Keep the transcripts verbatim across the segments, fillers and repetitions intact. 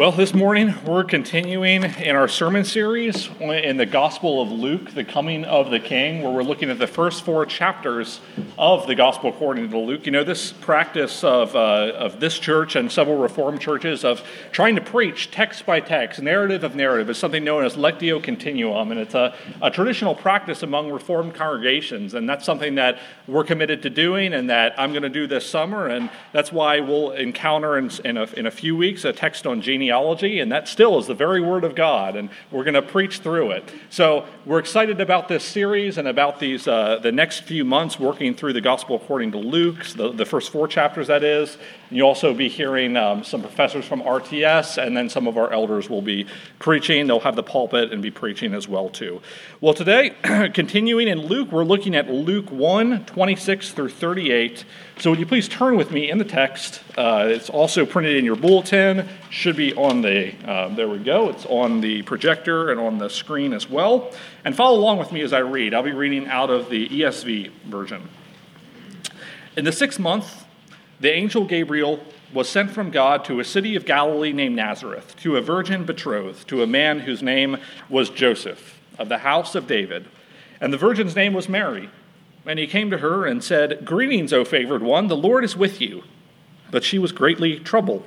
Well, this morning we're continuing in our sermon series in the Gospel of Luke, the coming of the King, where we're looking at the first four chapters of the Gospel according to Luke. You know, this practice of uh, of this church and several Reformed churches of trying to preach text by text, narrative of narrative, is something known as lectio continua, and it's a, a traditional practice among Reformed congregations, and that's something that we're committed to doing, and that I'm going to do this summer, and that's why we'll encounter in in a, in a few weeks a text on genealogy. And that still is the very word of God, and we're going to preach through it. So we're excited about this series and about these uh, the next few months working through the Gospel according to Luke, the, the first four chapters, that is. And you'll also be hearing um, some professors from R T S, and then some of our elders will be preaching. They'll have the pulpit and be preaching as well, too. Well, today, continuing in Luke, we're looking at Luke one, twenty-six through thirty-eight. So would you please turn with me in the text? Uh, it's also printed in your bulletin. Should be on the, uh, there we go, it's on the projector and on the screen as well. And follow along with me as I read. I'll be reading out of the E S V version. In the sixth month, the angel Gabriel was sent from God to a city of Galilee named Nazareth, to a virgin betrothed, to a man whose name was Joseph, of the house of David. And the virgin's name was Mary. And he came to her and said, "Greetings, O favored one, the Lord is with you." But she was greatly troubled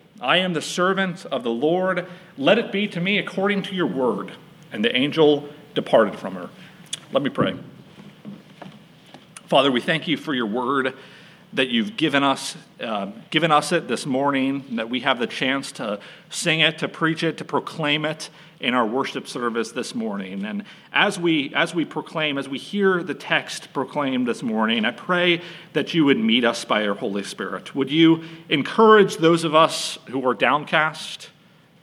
I am the servant of the Lord. Let it be to me according to your word." And the angel departed from her. Let me pray. Father, we thank you for your word that you've given us, uh, given us it this morning, that we have the chance to sing it, to preach it, to proclaim it in our worship service this morning. And as we as we proclaim, as we hear the text proclaimed this morning, I pray that you would meet us by your Holy Spirit. Would you encourage those of us who are downcast?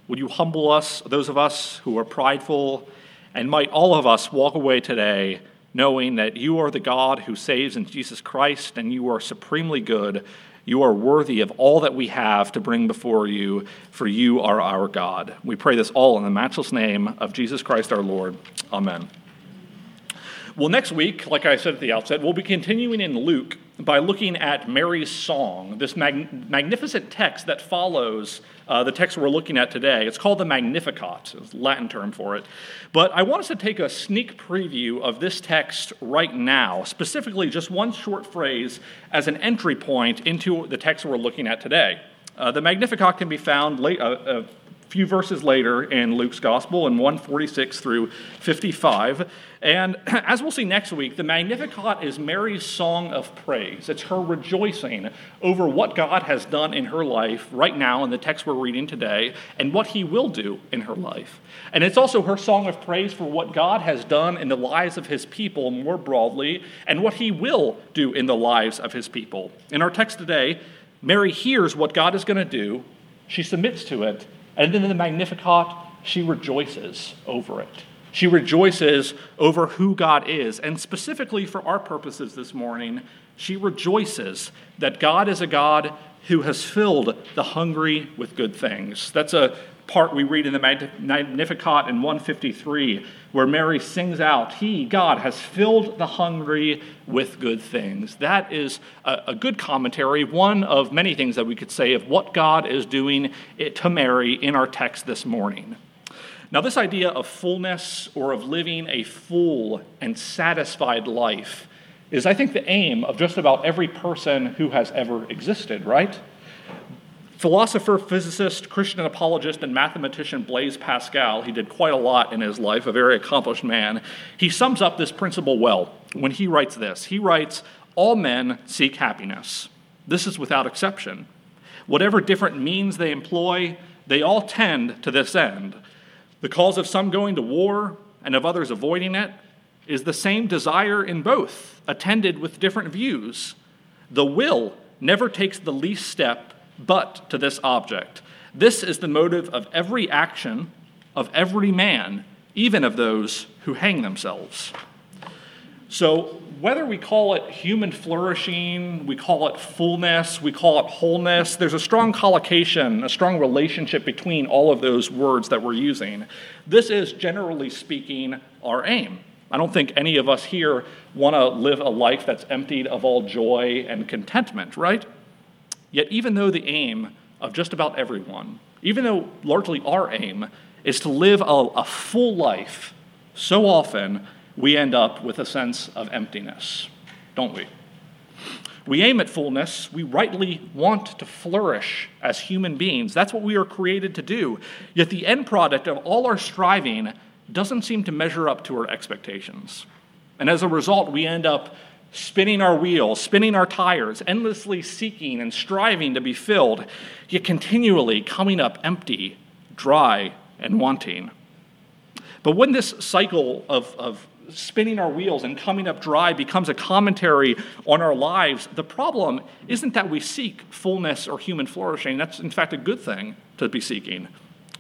Would you humble us, those of us who are prideful? And might all of us walk away today knowing that you are the God who saves in Jesus Christ, and you are supremely good. You are worthy of all that we have to bring before you, for you are our God. We pray this all in the matchless name of Jesus Christ our Lord. Amen. Well, next week, like I said at the outset, we'll be continuing in Luke by looking at Mary's song, this mag- magnificent text that follows uh, the text we're looking at today. It's called the Magnificat, it's a Latin term for it. But I want us to take a sneak preview of this text right now, specifically just one short phrase as an entry point into the text we're looking at today. Uh, the Magnificat can be found late, uh, a few verses later in Luke's Gospel in one forty-six through fifty-five. And as we'll see next week, the Magnificat is Mary's song of praise. It's her rejoicing over what God has done in her life right now in the text we're reading today and what he will do in her life. And it's also her song of praise for what God has done in the lives of his people more broadly and what he will do in the lives of his people. In our text today, Mary hears what God is going to do. She submits to it. And then in the Magnificat, she rejoices over it. She rejoices over who God is. And specifically for our purposes this morning, she rejoices that God is a God who has filled the hungry with good things. That's a part we read in the Magnificat in one fifty-three, where Mary sings out, "He, God, has filled the hungry with good things." That is a, a good commentary, one of many things that we could say of what God is doing it to Mary in our text this morning. Now, this idea of fullness, or of living a full and satisfied life, is, I think, the aim of just about every person who has ever existed, right? Philosopher, physicist, Christian apologist, and mathematician Blaise Pascal, he did quite a lot in his life, a very accomplished man, he sums up this principle well when he writes this. He writes, all men seek happiness. This is without exception. Whatever different means they employ, they all tend to this end. The cause of some going to war and of others avoiding it is the same desire in both, attended with different views. The will never takes the least step but to this object. This is the motive of every action, of every man, even of those who hang themselves. So whether we call it human flourishing, we call it fullness, we call it wholeness, there's a strong collocation, a strong relationship between all of those words that we're using. This is, generally speaking, our aim. I don't think any of us here want to live a life that's emptied of all joy and contentment, right? Yet even though the aim of just about everyone, even though largely our aim, is to live a, a full life, so often we end up with a sense of emptiness, don't we? We aim at fullness. We rightly want to flourish as human beings. That's what we are created to do. Yet the end product of all our striving doesn't seem to measure up to our expectations. And as a result, we end up spinning our wheels, spinning our tires, endlessly seeking and striving to be filled, yet continually coming up empty, dry, and wanting. But when this cycle of, of spinning our wheels and coming up dry becomes a commentary on our lives, the problem isn't that we seek fullness or human flourishing. That's, in fact, a good thing to be seeking.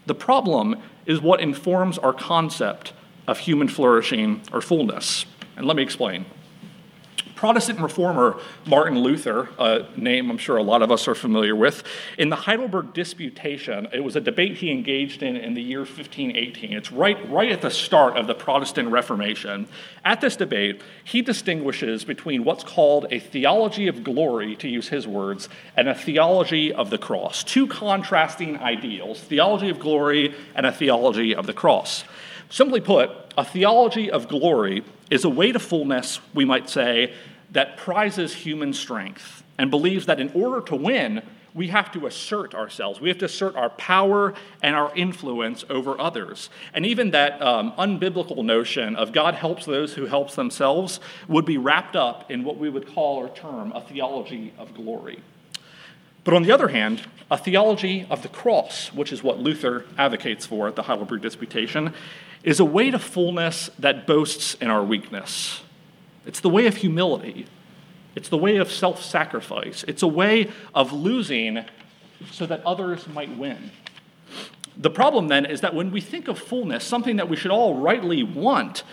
The problem is what informs our concept of human flourishing or fullness. And let me explain. Protestant reformer Martin Luther, a name I'm sure a lot of us are familiar with, in the Heidelberg Disputation, it was a debate he engaged in in the year fifteen eighteen. It's right, right at the start of the Protestant Reformation. At this debate, he distinguishes between what's called a theology of glory, to use his words, and a theology of the cross. Two contrasting ideals, theology of glory and a theology of the cross. Simply put, a theology of glory is a way to fullness, we might say, that prizes human strength and believes that in order to win, we have to assert ourselves. We have to assert our power and our influence over others. And even that um, unbiblical notion of God helps those who help themselves would be wrapped up in what we would call or term a theology of glory. But on the other hand, a theology of the cross, which is what Luther advocates for at the Heidelberg Disputation, is a way to fullness that boasts in our weakness. It's the way of humility. It's the way of self-sacrifice. It's a way of losing so that others might win. The problem then is that when we think of fullness, something that we should all rightly want,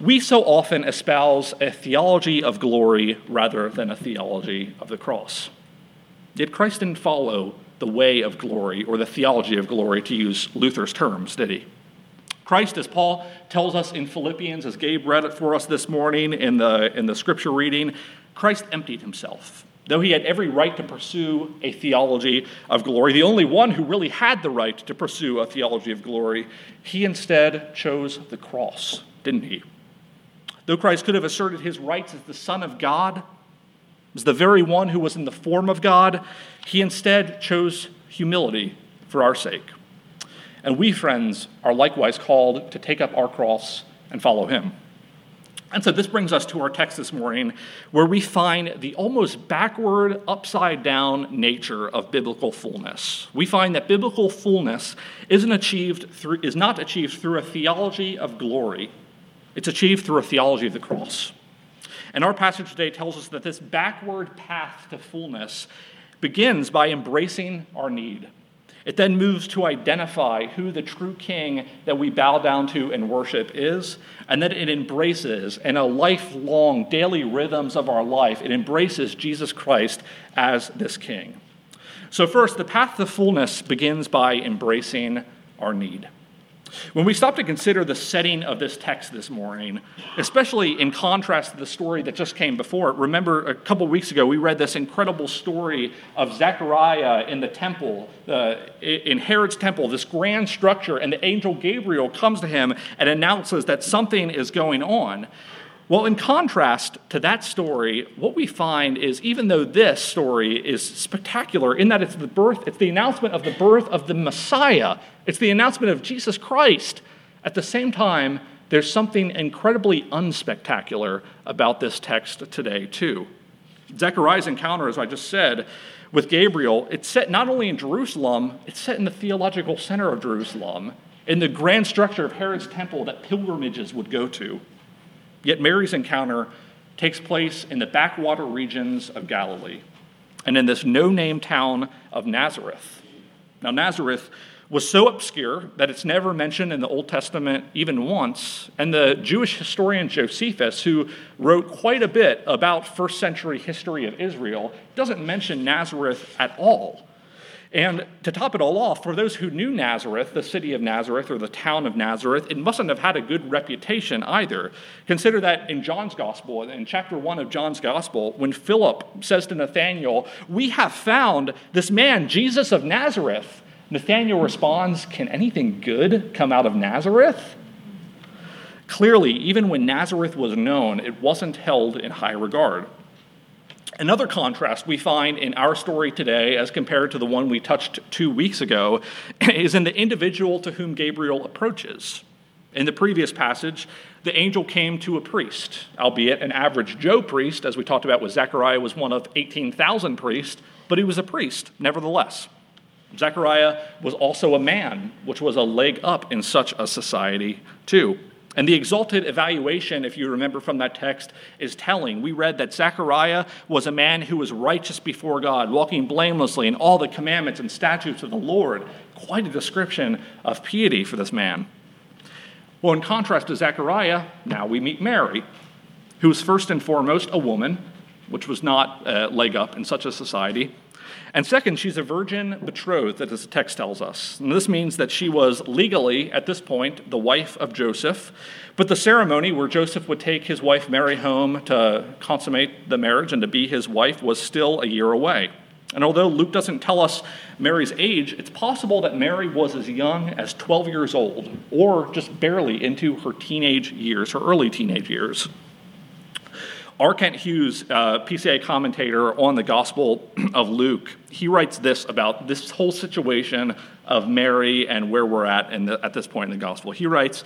we so often espouse a theology of glory rather than a theology of the cross. Yet Christ didn't follow the way of glory or the theology of glory, to use Luther's terms, did he? Christ, as Paul tells us in Philippians, as Gabe read it for us this morning in the, in the scripture reading, Christ emptied himself, though he had every right to pursue a theology of glory. The only one who really had the right to pursue a theology of glory, he instead chose the cross, didn't he? Though Christ could have asserted his rights as the Son of God, as the very one who was in the form of God, he instead chose humility for our sake. And we, friends, are likewise called to take up our cross and follow him. And so this brings us to our text this morning, where we find the almost backward, upside-down nature of biblical fullness. We find that biblical fullness isn't achieved through, is not achieved through a theology of glory. It's achieved through a theology of the cross. And our passage today tells us that this backward path to fullness begins by embracing our need. It then moves to identify who the true king that we bow down to and worship is, and then it embraces, in a lifelong daily rhythms of our life, it embraces Jesus Christ as this king. So first, the path to fullness begins by embracing our need. When we stop to consider the setting of this text this morning, especially in contrast to the story that just came before it, remember a couple weeks ago we read this incredible story of Zechariah in the temple, uh, in Herod's temple, this grand structure, and the angel Gabriel comes to him and announces that something is going on. Well, in contrast to that story, what we find is even though this story is spectacular in that it's the birth, it's the announcement of the birth of the Messiah, it's the announcement of Jesus Christ, at the same time, there's something incredibly unspectacular about this text today, too. Zechariah's encounter, as I just said, with Gabriel, it's set not only in Jerusalem, it's set in the theological center of Jerusalem, in the grand structure of Herod's temple that pilgrimages would go to. Yet Mary's encounter takes place in the backwater regions of Galilee and in this no-name town of Nazareth. Now, Nazareth was so obscure that it's never mentioned in the Old Testament even once, and the Jewish historian Josephus, who wrote quite a bit about first century history of Israel, doesn't mention Nazareth at all. And to top it all off, for those who knew Nazareth, the city of Nazareth or the town of Nazareth, it mustn't have had a good reputation either. Consider that in John's Gospel, in chapter one of John's Gospel, when Philip says to Nathanael, "We have found this man, Jesus of Nazareth," Nathanael responds, "Can anything good come out of Nazareth?" Clearly, even when Nazareth was known, it wasn't held in high regard. Another contrast we find in our story today, as compared to the one we touched two weeks ago, is in the individual to whom Gabriel approaches. In the previous passage, the angel came to a priest, albeit an average Joe priest, as we talked about with Zechariah, was one of eighteen thousand priests, but he was a priest nevertheless. Zechariah was also a man, which was a leg up in such a society too. And the exalted evaluation, if you remember from that text, is telling. We read that Zechariah was a man who was righteous before God, walking blamelessly in all the commandments and statutes of the Lord. Quite a description of piety for this man. Well, in contrast to Zechariah, now we meet Mary, who was first and foremost a woman, which was not a leg up in such a society. And second, she's a virgin betrothed, as the text tells us. And this means that she was legally, at this point, the wife of Joseph. But the ceremony where Joseph would take his wife Mary home to consummate the marriage and to be his wife was still a year away. And although Luke doesn't tell us Mary's age, it's possible that Mary was as young as twelve years old, or just barely into her teenage years, her early teenage years. R. Kent Hughes, uh, P C A commentator on the Gospel of Luke, he writes this about this whole situation of Mary and where we're at in the, at this point in the Gospel. He writes,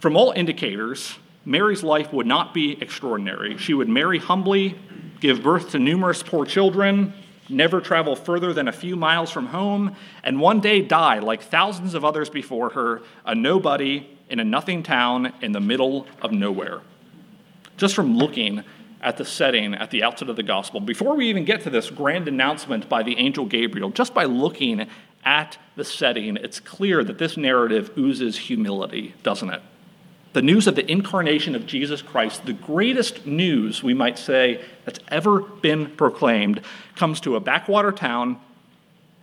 "From all indicators, Mary's life would not be extraordinary. She would marry humbly, give birth to numerous poor children, never travel further than a few miles from home, and one day die like thousands of others before her, a nobody in a nothing town in the middle of nowhere." Just from looking at the setting at the outset of the gospel, before we even get to this grand announcement by the angel Gabriel, just by looking at the setting, it's clear that this narrative oozes humility, doesn't it? The news of the incarnation of Jesus Christ, the greatest news, we might say, that's ever been proclaimed, comes to a backwater town,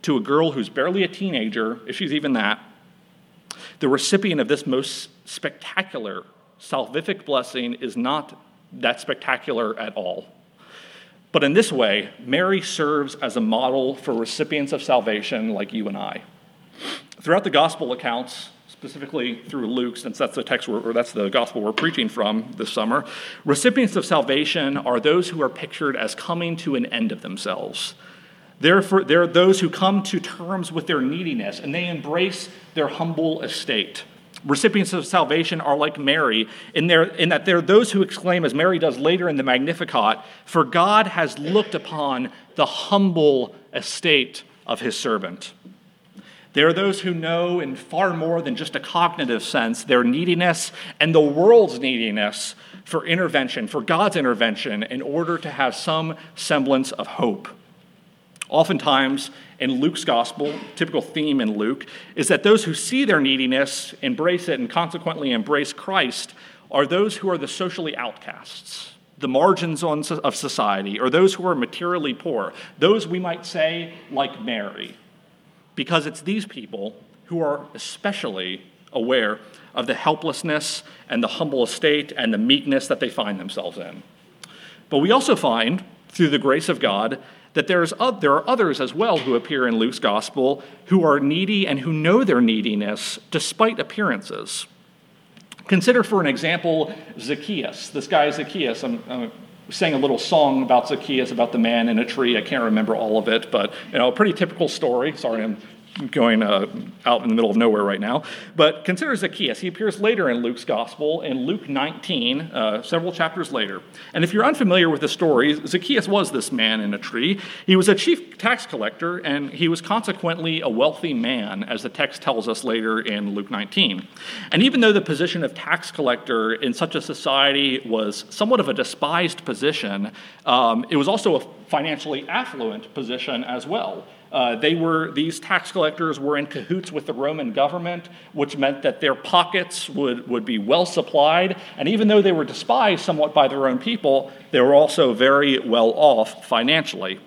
to a girl who's barely a teenager, if she's even that, the recipient of this most spectacular salvific blessing is not that spectacular at all. But in this way, Mary serves as a model for recipients of salvation like you and I. Throughout the gospel accounts, specifically through Luke, since that's the text we're, or that's the gospel we're preaching from this summer, recipients of salvation are those who are pictured as coming to an end of themselves. Therefore, they're those who come to terms with their neediness, and they embrace their humble estate. Recipients of salvation are like Mary in, their, in that they're those who exclaim, as Mary does later in the Magnificat, "For God has looked upon the humble estate of his servant." They're those who know in far more than just a cognitive sense their neediness and the world's neediness for intervention, for God's intervention, in order to have some semblance of hope. Oftentimes, in Luke's gospel, typical theme in Luke, is that those who see their neediness, embrace it, and consequently embrace Christ are those who are the socially outcasts, the margins on, of society, or those who are materially poor, those we might say like Mary, because it's these people who are especially aware of the helplessness and the humble estate and the meekness that they find themselves in. But we also find, through the grace of God, that there's, there are others as well who appear in Luke's gospel who are needy and who know their neediness despite appearances. Consider for an example Zacchaeus. This guy Zacchaeus, I'm, I'm sang a little song about Zacchaeus, about the man in a tree. I can't remember all of it, but you know, a pretty typical story. Sorry, I'm going uh, out in the middle of nowhere right now. But consider Zacchaeus. He appears later in Luke's gospel, in Luke nineteen, uh, several chapters later. And if you're unfamiliar with the story, Zacchaeus was this man in a tree. He was a chief tax collector, and he was consequently a wealthy man, as the text tells us later in Luke nineteen. And even though the position of tax collector in such a society was somewhat of a despised position, um, it was also a financially affluent position as well. Uh, they were, these tax collectors were in cahoots with the Roman government, which meant that their pockets would, would be well supplied. And even though they were despised somewhat by their own people, they were also very well off financially.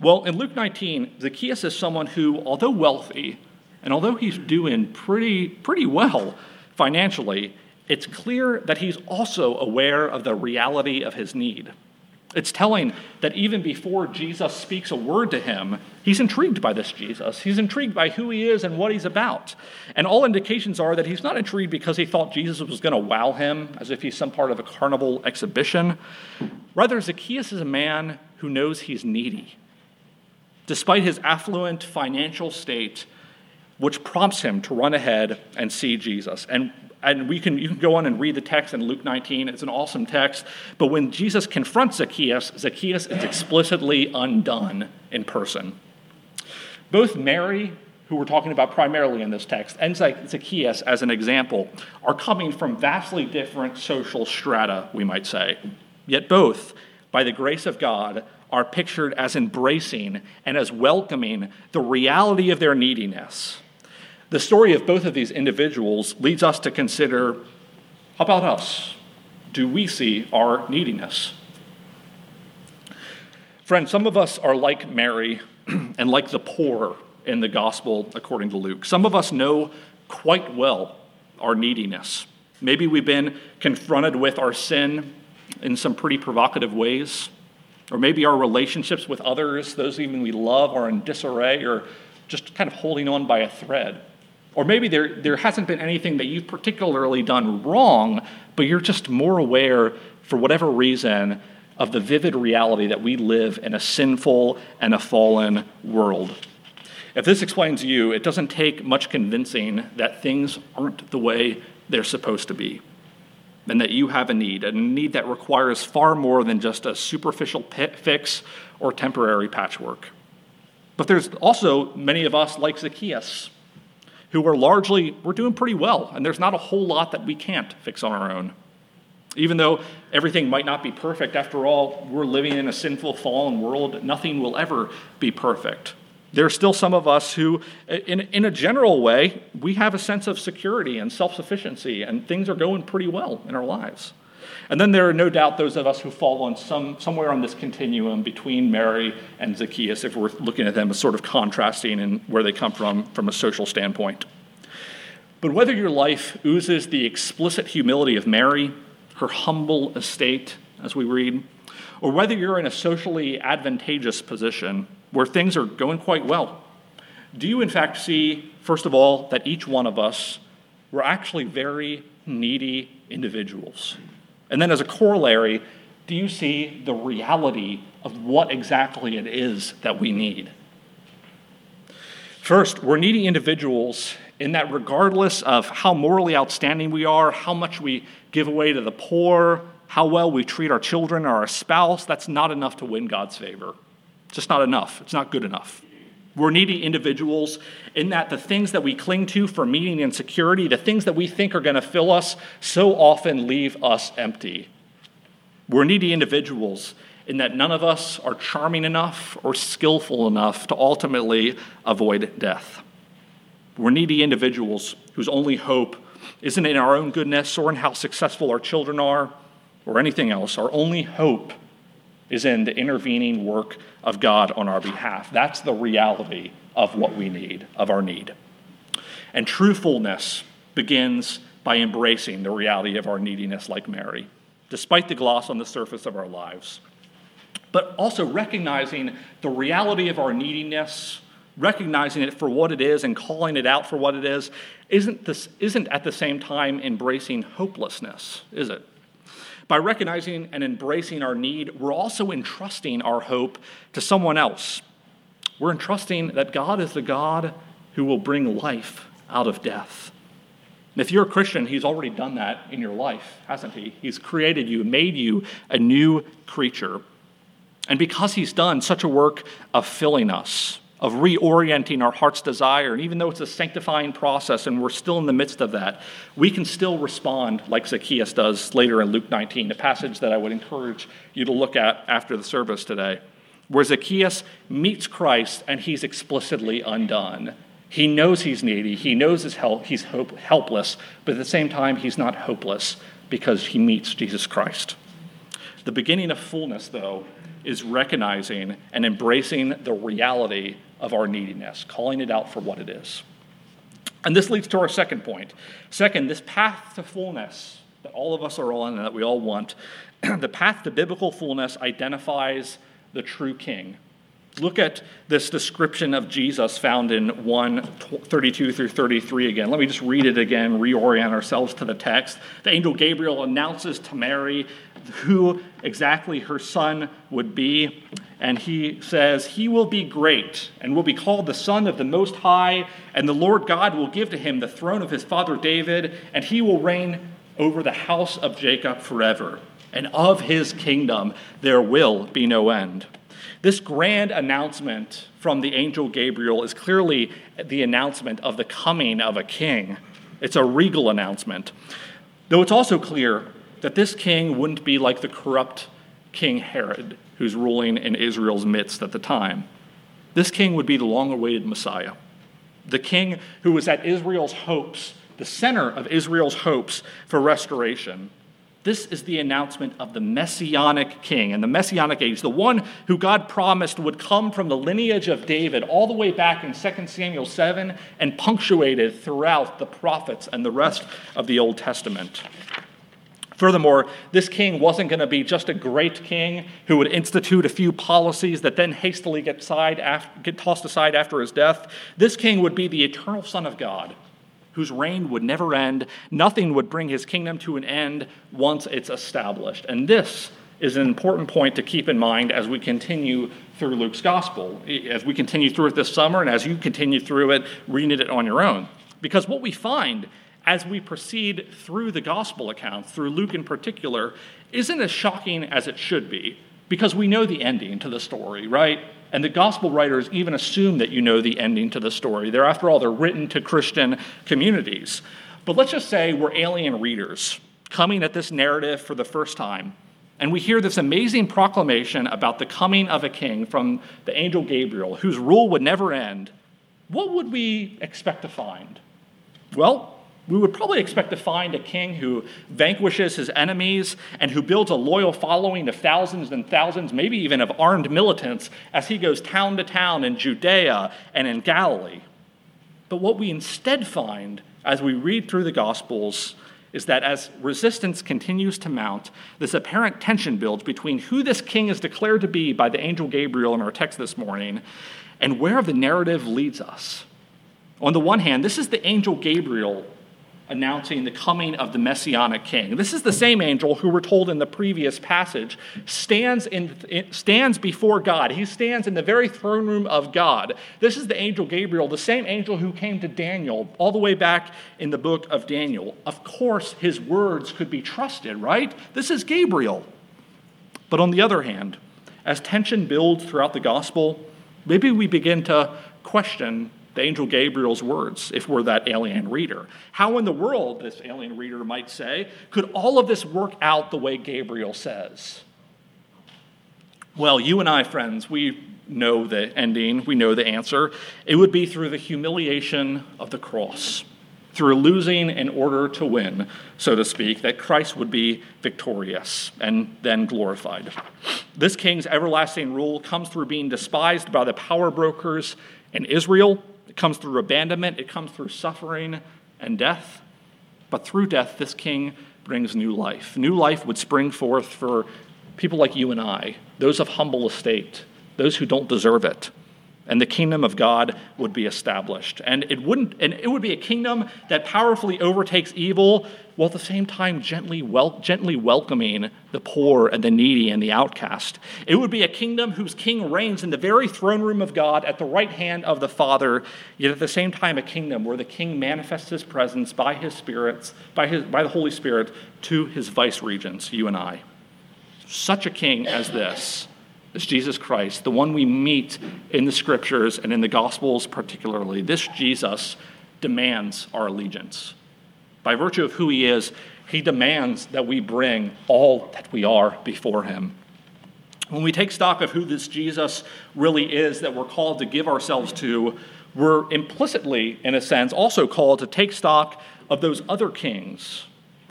Well, in Luke nineteen, Zacchaeus is someone who, although wealthy, and although he's doing pretty, pretty well financially, it's clear that he's also aware of the reality of his need. It's telling that even before Jesus speaks a word to him, he's intrigued by this Jesus. He's intrigued by who he is and what he's about. And all indications are that he's not intrigued because he thought Jesus was going to wow him, as if he's some part of a carnival exhibition. Rather, Zacchaeus is a man who knows he's needy, despite his affluent financial state, which prompts him to run ahead and see Jesus. And And we can you can go on and read the text in Luke nineteen. It's an awesome text. But when Jesus confronts Zacchaeus, Zacchaeus is explicitly undone in person. Both Mary, who we're talking about primarily in this text, and Zacchaeus as an example, are coming from vastly different social strata, we might say. Yet both, by the grace of God, are pictured as embracing and as welcoming the reality of their neediness. The story of both of these individuals leads us to consider, how about us? Do we see our neediness? Friends, some of us are like Mary and like the poor in the gospel according to Luke. Some of us know quite well our neediness. Maybe we've been confronted with our sin in some pretty provocative ways, or maybe our relationships with others, those even we love, are in disarray or just kind of holding on by a thread. Or maybe there, there hasn't been anything that you've particularly done wrong, but you're just more aware, for whatever reason, of the vivid reality that we live in a sinful and a fallen world. If this explains you, it doesn't take much convincing that things aren't the way they're supposed to be, and that you have a need, a need that requires far more than just a superficial fix or temporary patchwork. But there's also many of us like Zacchaeus, who are largely, we're doing pretty well, and there's not a whole lot that we can't fix on our own. Even though everything might not be perfect, after all, we're living in a sinful, fallen world. Nothing will ever be perfect. There are still some of us who, in, in a general way, we have a sense of security and self-sufficiency, and things are going pretty well in our lives. And then there are no doubt those of us who fall on some somewhere on this continuum between Mary and Zacchaeus, if we're looking at them as sort of contrasting in where they come from from a social standpoint. But whether your life oozes the explicit humility of Mary, her humble estate, as we read, or whether you're in a socially advantageous position where things are going quite well, do you in fact see, first of all, that each one of us were actually very needy individuals? And then as a corollary, do you see the reality of what exactly it is that we need? First, we're needy individuals in that regardless of how morally outstanding we are, how much we give away to the poor, how well we treat our children or our spouse, that's not enough to win God's favor. It's just not enough. It's not good enough. We're needy individuals in that the things that we cling to for meaning and security, the things that we think are going to fill us, so often leave us empty. We're needy individuals in that none of us are charming enough or skillful enough to ultimately avoid death. We're needy individuals whose only hope isn't in our own goodness or in how successful our children are or anything else. Our only hope is in the intervening work of God on our behalf. That's the reality of what we need, of our need. And truthfulness begins by embracing the reality of our neediness like Mary, despite the gloss on the surface of our lives. But also recognizing the reality of our neediness recognizing it for what it is and calling it out for what it is, isn't this isn't at the same time embracing hopelessness, is it? By recognizing and embracing our need, we're also entrusting our hope to someone else. We're entrusting that God is the God who will bring life out of death. And if you're a Christian, he's already done that in your life, hasn't he? He's created you, made you a new creature. And because he's done such a work of filling us, of reorienting our heart's desire, and even though it's a sanctifying process and we're still in the midst of that, we can still respond like Zacchaeus does later in Luke nineteen, a passage that I would encourage you to look at after the service today, where Zacchaeus meets Christ and he's explicitly undone. He knows he's needy, he knows his help, he's hope, helpless, but at the same time, he's not hopeless because he meets Jesus Christ. The beginning of fullness, though, is recognizing and embracing the reality of our neediness, calling it out for what it is. And this leads to our second point. Second, this path to fullness that all of us are on and that we all want, the path to biblical fullness identifies the true king. Look at this description of Jesus found in one thirty-two through thirty-three again. Let me just read it again, reorient ourselves to the text. The angel Gabriel announces to Mary who exactly her son would be, and he says, "He will be great and will be called the Son of the Most High, and the Lord God will give to him the throne of his father David, and he will reign over the house of Jacob forever, and of his kingdom there will be no end." This grand announcement from the angel Gabriel is clearly the announcement of the coming of a king. It's a regal announcement. Though it's also clear that this king wouldn't be like the corrupt King Herod, who's ruling in Israel's midst at the time. This king would be the long-awaited Messiah, the king who was at Israel's hopes, the center of Israel's hopes for restoration. This is the announcement of the Messianic king and the Messianic age, the one who God promised would come from the lineage of David all the way back in Second Samuel seven and punctuated throughout the prophets and the rest of the Old Testament. Furthermore, this king wasn't going to be just a great king who would institute a few policies that then hastily get, side after, get tossed aside after his death. This king would be the eternal Son of God, whose reign would never end. Nothing would bring his kingdom to an end once it's established. And this is an important point to keep in mind as we continue through Luke's gospel, as we continue through it this summer, and as you continue through it, reading it on your own. Because what we find as we proceed through the gospel accounts, through Luke in particular, isn't as shocking as it should be, because we know the ending to the story, right? And the gospel writers even assume that you know the ending to the story. They're, after all, they're written to Christian communities. But let's just say we're alien readers coming at this narrative for the first time, and we hear this amazing proclamation about the coming of a king from the angel Gabriel, whose rule would never end. What would we expect to find? Well, we would probably expect to find a king who vanquishes his enemies and who builds a loyal following of thousands and thousands, maybe even of armed militants, as he goes town to town in Judea and in Galilee. But what we instead find as we read through the Gospels is that as resistance continues to mount, this apparent tension builds between who this king is declared to be by the angel Gabriel in our text this morning and where the narrative leads us. On the one hand, this is the angel Gabriel announcing the coming of the Messianic king. This is the same angel who we're told in the previous passage stands in stands before God. He stands in the very throne room of God. This is the angel Gabriel, the same angel who came to Daniel all the way back in the book of Daniel. Of course, his words could be trusted, right? This is Gabriel. But on the other hand, as tension builds throughout the gospel, maybe we begin to question the angel Gabriel's words, if we're that alien reader. How in the world, this alien reader might say, could all of this work out the way Gabriel says? Well, you and I, friends, we know the ending, we know the answer. It would be through the humiliation of the cross, through losing in order to win, so to speak, that Christ would be victorious and then glorified. This king's everlasting rule comes through being despised by the power brokers in Israel. It comes through abandonment, it comes through suffering and death. But through death, this king brings new life. New life would spring forth for people like you and I, those of humble estate, those who don't deserve it. and the kingdom of God would be established. And it wouldn't, and it would be a kingdom that powerfully overtakes evil, while at the same time gently, wel- gently welcoming the poor and the needy and the outcast. It would be a kingdom whose king reigns in the very throne room of God at the right hand of the Father, yet at the same time a kingdom where the king manifests his presence by his spirits, by his by the Holy Spirit to his vice regents, you and I. Such a king as this is Jesus Christ, the one we meet in the scriptures and in the gospels particularly. This Jesus demands our allegiance. By virtue of who he is, he demands that we bring all that we are before him. When we take stock of who this Jesus really is that we're called to give ourselves to, we're implicitly, in a sense, also called to take stock of those other kings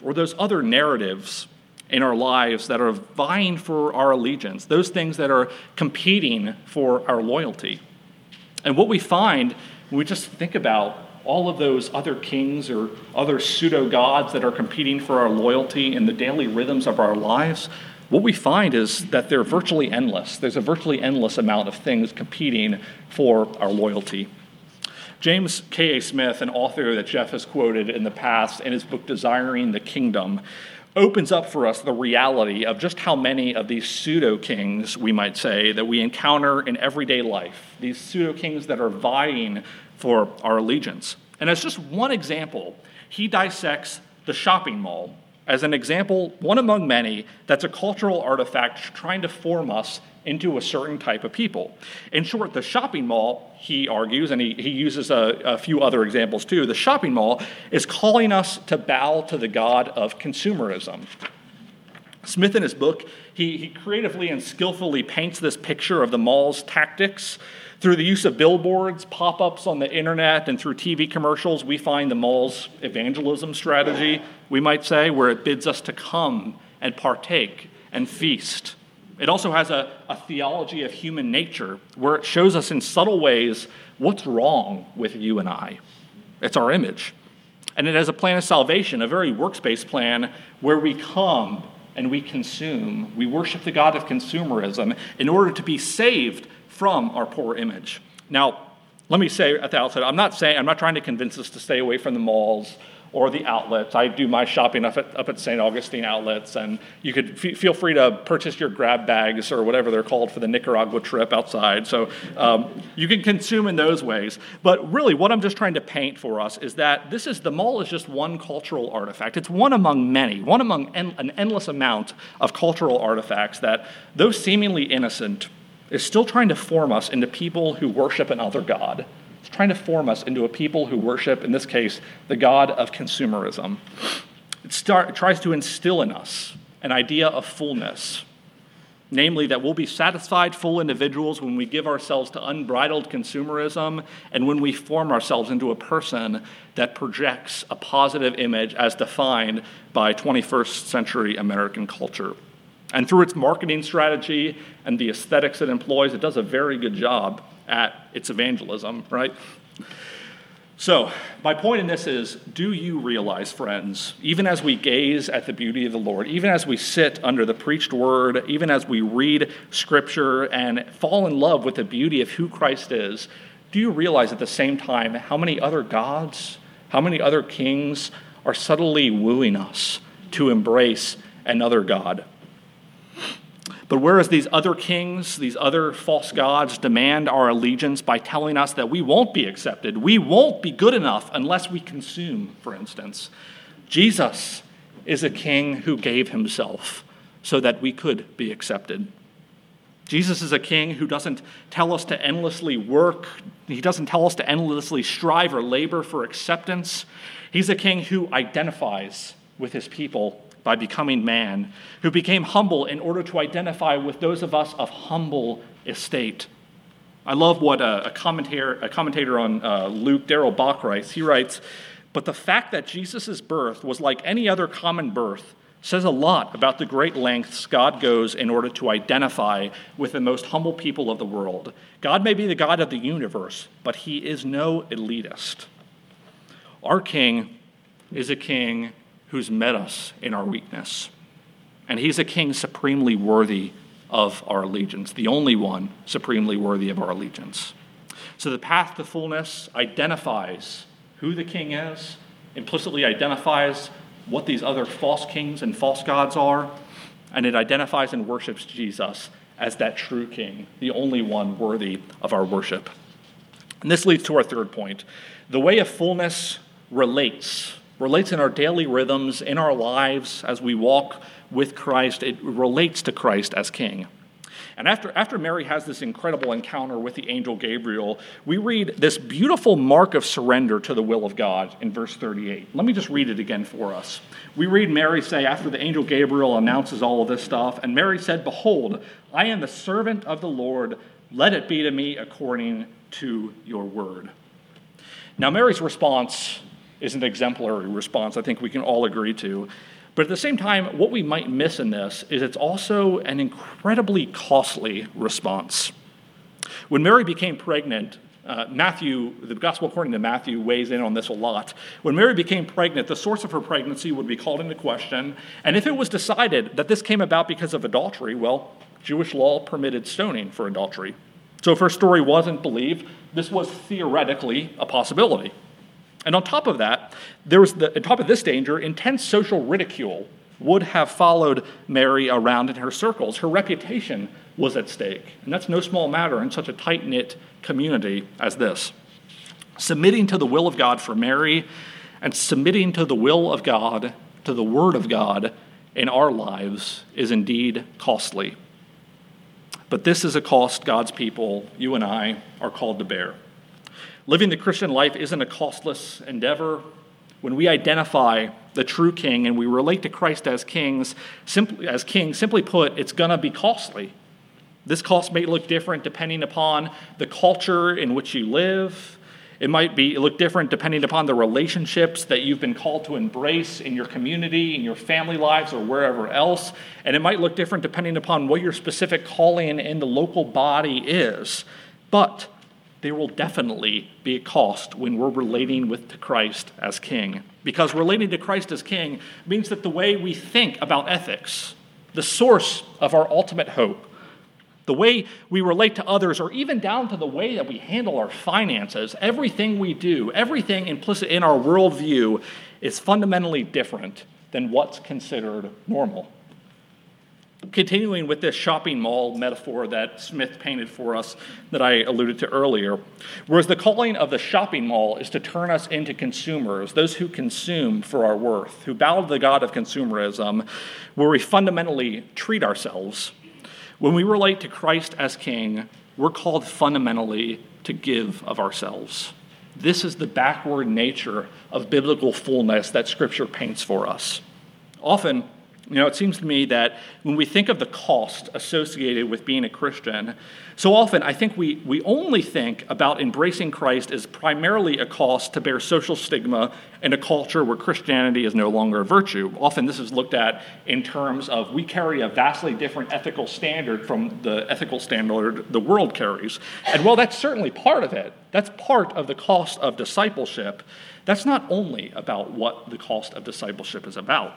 or those other narratives in our lives that are vying for our allegiance, those things that are competing for our loyalty. And what we find when we just think about all of those other kings or other pseudo-gods that are competing for our loyalty in the daily rhythms of our lives, what we find is that they're virtually endless. There's a virtually endless amount of things competing for our loyalty. James K A. Smith, an author that Jeff has quoted in the past in his book Desiring the Kingdom, opens up for us the reality of just how many of these pseudo-kings, we might say, that we encounter in everyday life, these pseudo-kings that are vying for our allegiance. And as just one example, he dissects the shopping mall as an example, one among many, that's a cultural artifact trying to form us into a certain type of people. In short, the shopping mall, he argues, and he, he uses a, a few other examples too, the shopping mall is calling us to bow to the god of consumerism. Smith, in his book, he, he creatively and skillfully paints this picture of the mall's tactics. Through the use of billboards, pop-ups on the internet, and through T V commercials, we find the mall's evangelism strategy, we might say, where it bids us to come and partake and feast. It also has a, a theology of human nature where it shows us in subtle ways what's wrong with you and I. It's our image. And it has a plan of salvation, a very works-based plan where we come and we consume. We worship the God of consumerism in order to be saved from our poor image. Now, let me say at the outset, I'm not saying, I'm not trying to convince us to stay away from the malls or the outlets. I do my shopping up at, up at Saint Augustine outlets, and you could f- feel free to purchase your grab bags or whatever they're called for the Nicaragua trip outside. So um, you can consume in those ways. But really what I'm just trying to paint for us is that this is, the mall is just one cultural artifact. It's one among many, one among en- an endless amount of cultural artifacts that, though seemingly innocent, is still trying to form us into people who worship another god. It's trying to form us into a people who worship, in this case, the god of consumerism. It, start, it tries to instill in us an idea of fullness, namely that we'll be satisfied, full individuals when we give ourselves to unbridled consumerism and when we form ourselves into a person that projects a positive image as defined by twenty-first century American culture. And through its marketing strategy and the aesthetics it employs, it does a very good job at its evangelism, right? So my point in this is, do you realize, friends, even as we gaze at the beauty of the Lord, even as we sit under the preached word, even as we read scripture and fall in love with the beauty of who Christ is, do you realize at the same time how many other gods, how many other kings are subtly wooing us to embrace another god? But whereas these other kings, these other false gods demand our allegiance by telling us that we won't be accepted, we won't be good enough unless we consume, for instance, Jesus is a king who gave himself so that we could be accepted. Jesus is a king who doesn't tell us to endlessly work. He doesn't tell us to endlessly strive or labor for acceptance. He's a king who identifies with his people by becoming man, who became humble in order to identify with those of us of humble estate. I love what a, a commentator a commentator on uh, Luke, Daryl Bach, writes. He writes, "But the fact that Jesus' birth was like any other common birth says a lot about the great lengths God goes in order to identify with the most humble people of the world. God may be the God of the universe, but he is no elitist." Our king is a king who's met us in our weakness. And he's a king supremely worthy of our allegiance, the only one supremely worthy of our allegiance. So the path to fullness identifies who the king is, implicitly identifies what these other false kings and false gods are, and it identifies and worships Jesus as that true king, the only one worthy of our worship. And this leads to our third point. The way of fullness relates, relates in our daily rhythms, in our lives, as we walk with Christ. It relates to Christ as king. And after, after Mary has this incredible encounter with the angel Gabriel, we read this beautiful mark of surrender to the will of God in verse thirty-eight. Let me just read it again for us. We read Mary say, after the angel Gabriel announces all of this stuff, and Mary said, "Behold, I am the servant of the Lord. Let it be to me according to your word." Now, Mary's response is an exemplary response I think we can all agree to. But at the same time, what we might miss in this is it's also an incredibly costly response. When Mary became pregnant, uh, Matthew, the Gospel according to Matthew, weighs in on this a lot. When Mary became pregnant, the source of her pregnancy would be called into question. And if it was decided that this came about because of adultery, well, Jewish law permitted stoning for adultery. So if her story wasn't believed, this was theoretically a possibility. And on top of that, there was the, on top of this danger, intense social ridicule would have followed Mary around in her circles. Her reputation was at stake, and that's no small matter in such a tight-knit community as this. Submitting to the will of God for Mary and submitting to the will of God, to the word of God in our lives is indeed costly. But this is a cost God's people, you and I, are called to bear. Living the Christian life isn't a costless endeavor. When we identify the true king and we relate to Christ as kings, simply as king, simply put, it's going to be costly. This cost may look different depending upon the culture in which you live. It might be look different depending upon the relationships that you've been called to embrace in your community, in your family lives, or wherever else. And it might look different depending upon what your specific calling in the local body is. But there will definitely be a cost when we're relating with to Christ as king. Because relating to Christ as king means that the way we think about ethics, the source of our ultimate hope, the way we relate to others, or even down to the way that we handle our finances, everything we do, everything implicit in our worldview is fundamentally different than what's considered normal. Continuing with this shopping mall metaphor that Smith painted for us that I alluded to earlier, whereas the calling of the shopping mall is to turn us into consumers, those who consume for our worth, who bow to the God of consumerism, where we fundamentally treat ourselves, when we relate to Christ as king, we're called fundamentally to give of ourselves. This is the backward nature of biblical fullness that Scripture paints for us. Often, You know, it seems to me that when we think of the cost associated with being a Christian, so often I think we, we only think about embracing Christ as primarily a cost to bear social stigma in a culture where Christianity is no longer a virtue. Often this is looked at in terms of we carry a vastly different ethical standard from the ethical standard the world carries. And while that's certainly part of it, that's part of the cost of discipleship, that's not only about what the cost of discipleship is about.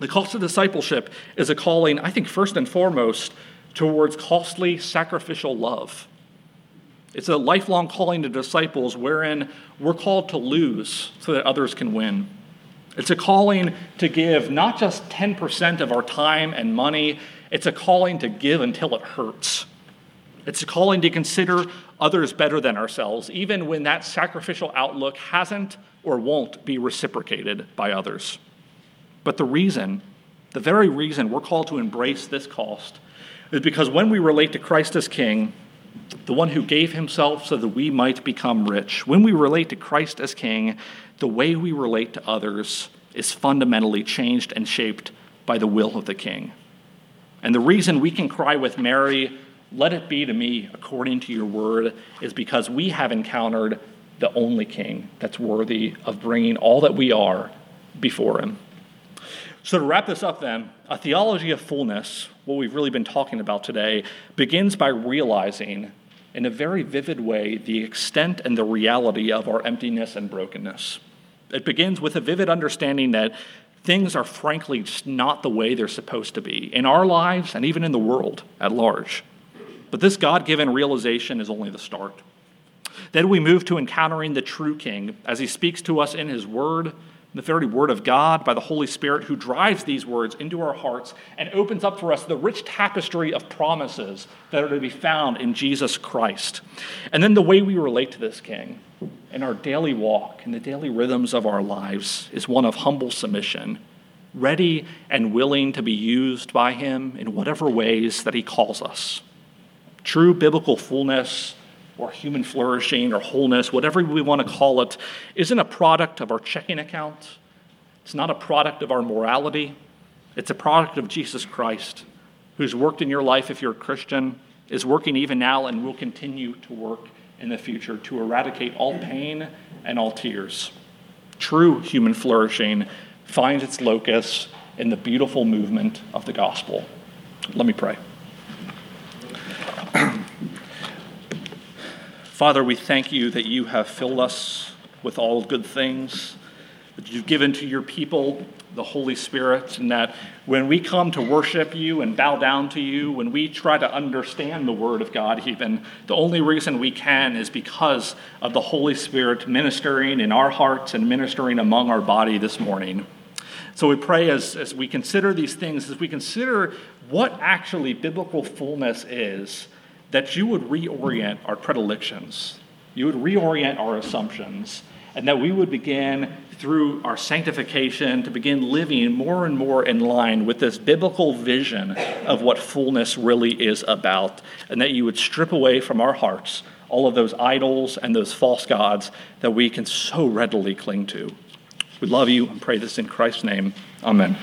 The cost of discipleship is a calling, I think, first and foremost, towards costly sacrificial love. It's a lifelong calling to disciples wherein we're called to lose so that others can win. It's a calling to give not just ten percent of our time and money, it's a calling to give until it hurts. It's a calling to consider others better than ourselves, even when that sacrificial outlook hasn't or won't be reciprocated by others. But the reason, the very reason we're called to embrace this cost is because when we relate to Christ as King, the one who gave himself so that we might become rich, when we relate to Christ as King, the way we relate to others is fundamentally changed and shaped by the will of the King. And the reason we can cry with Mary, "Let it be to me according to your word," is because we have encountered the only King that's worthy of bringing all that we are before him. So to wrap this up then, a theology of fullness, what we've really been talking about today, begins by realizing in a very vivid way the extent and the reality of our emptiness and brokenness. It begins with a vivid understanding that things are frankly just not the way they're supposed to be in our lives and even in the world at large. But this God-given realization is only the start. Then we move to encountering the true King as he speaks to us in his word, the very word of God, by the Holy Spirit, who drives these words into our hearts and opens up for us the rich tapestry of promises that are to be found in Jesus Christ. And then the way we relate to this King in our daily walk and the daily rhythms of our lives is one of humble submission, ready and willing to be used by him in whatever ways that he calls us. True biblical fullness, or human flourishing, or wholeness, whatever we want to call it, isn't a product of our checking account. It's not a product of our morality. It's a product of Jesus Christ, who's worked in your life if you're a Christian, is working even now, and will continue to work in the future to eradicate all pain and all tears. True human flourishing finds its locus in the beautiful movement of the gospel. Let me pray. Father, we thank you that you have filled us with all good things, that you've given to your people the Holy Spirit, and that when we come to worship you and bow down to you, when we try to understand the Word of God even, the only reason we can is because of the Holy Spirit ministering in our hearts and ministering among our body this morning. So we pray as, as we consider these things, as we consider what actually biblical fullness is, that you would reorient our predilections, you would reorient our assumptions, and that we would begin through our sanctification to begin living more and more in line with this biblical vision of what fullness really is about, and that you would strip away from our hearts all of those idols and those false gods that we can so readily cling to. We love you and pray this in Christ's name. Amen.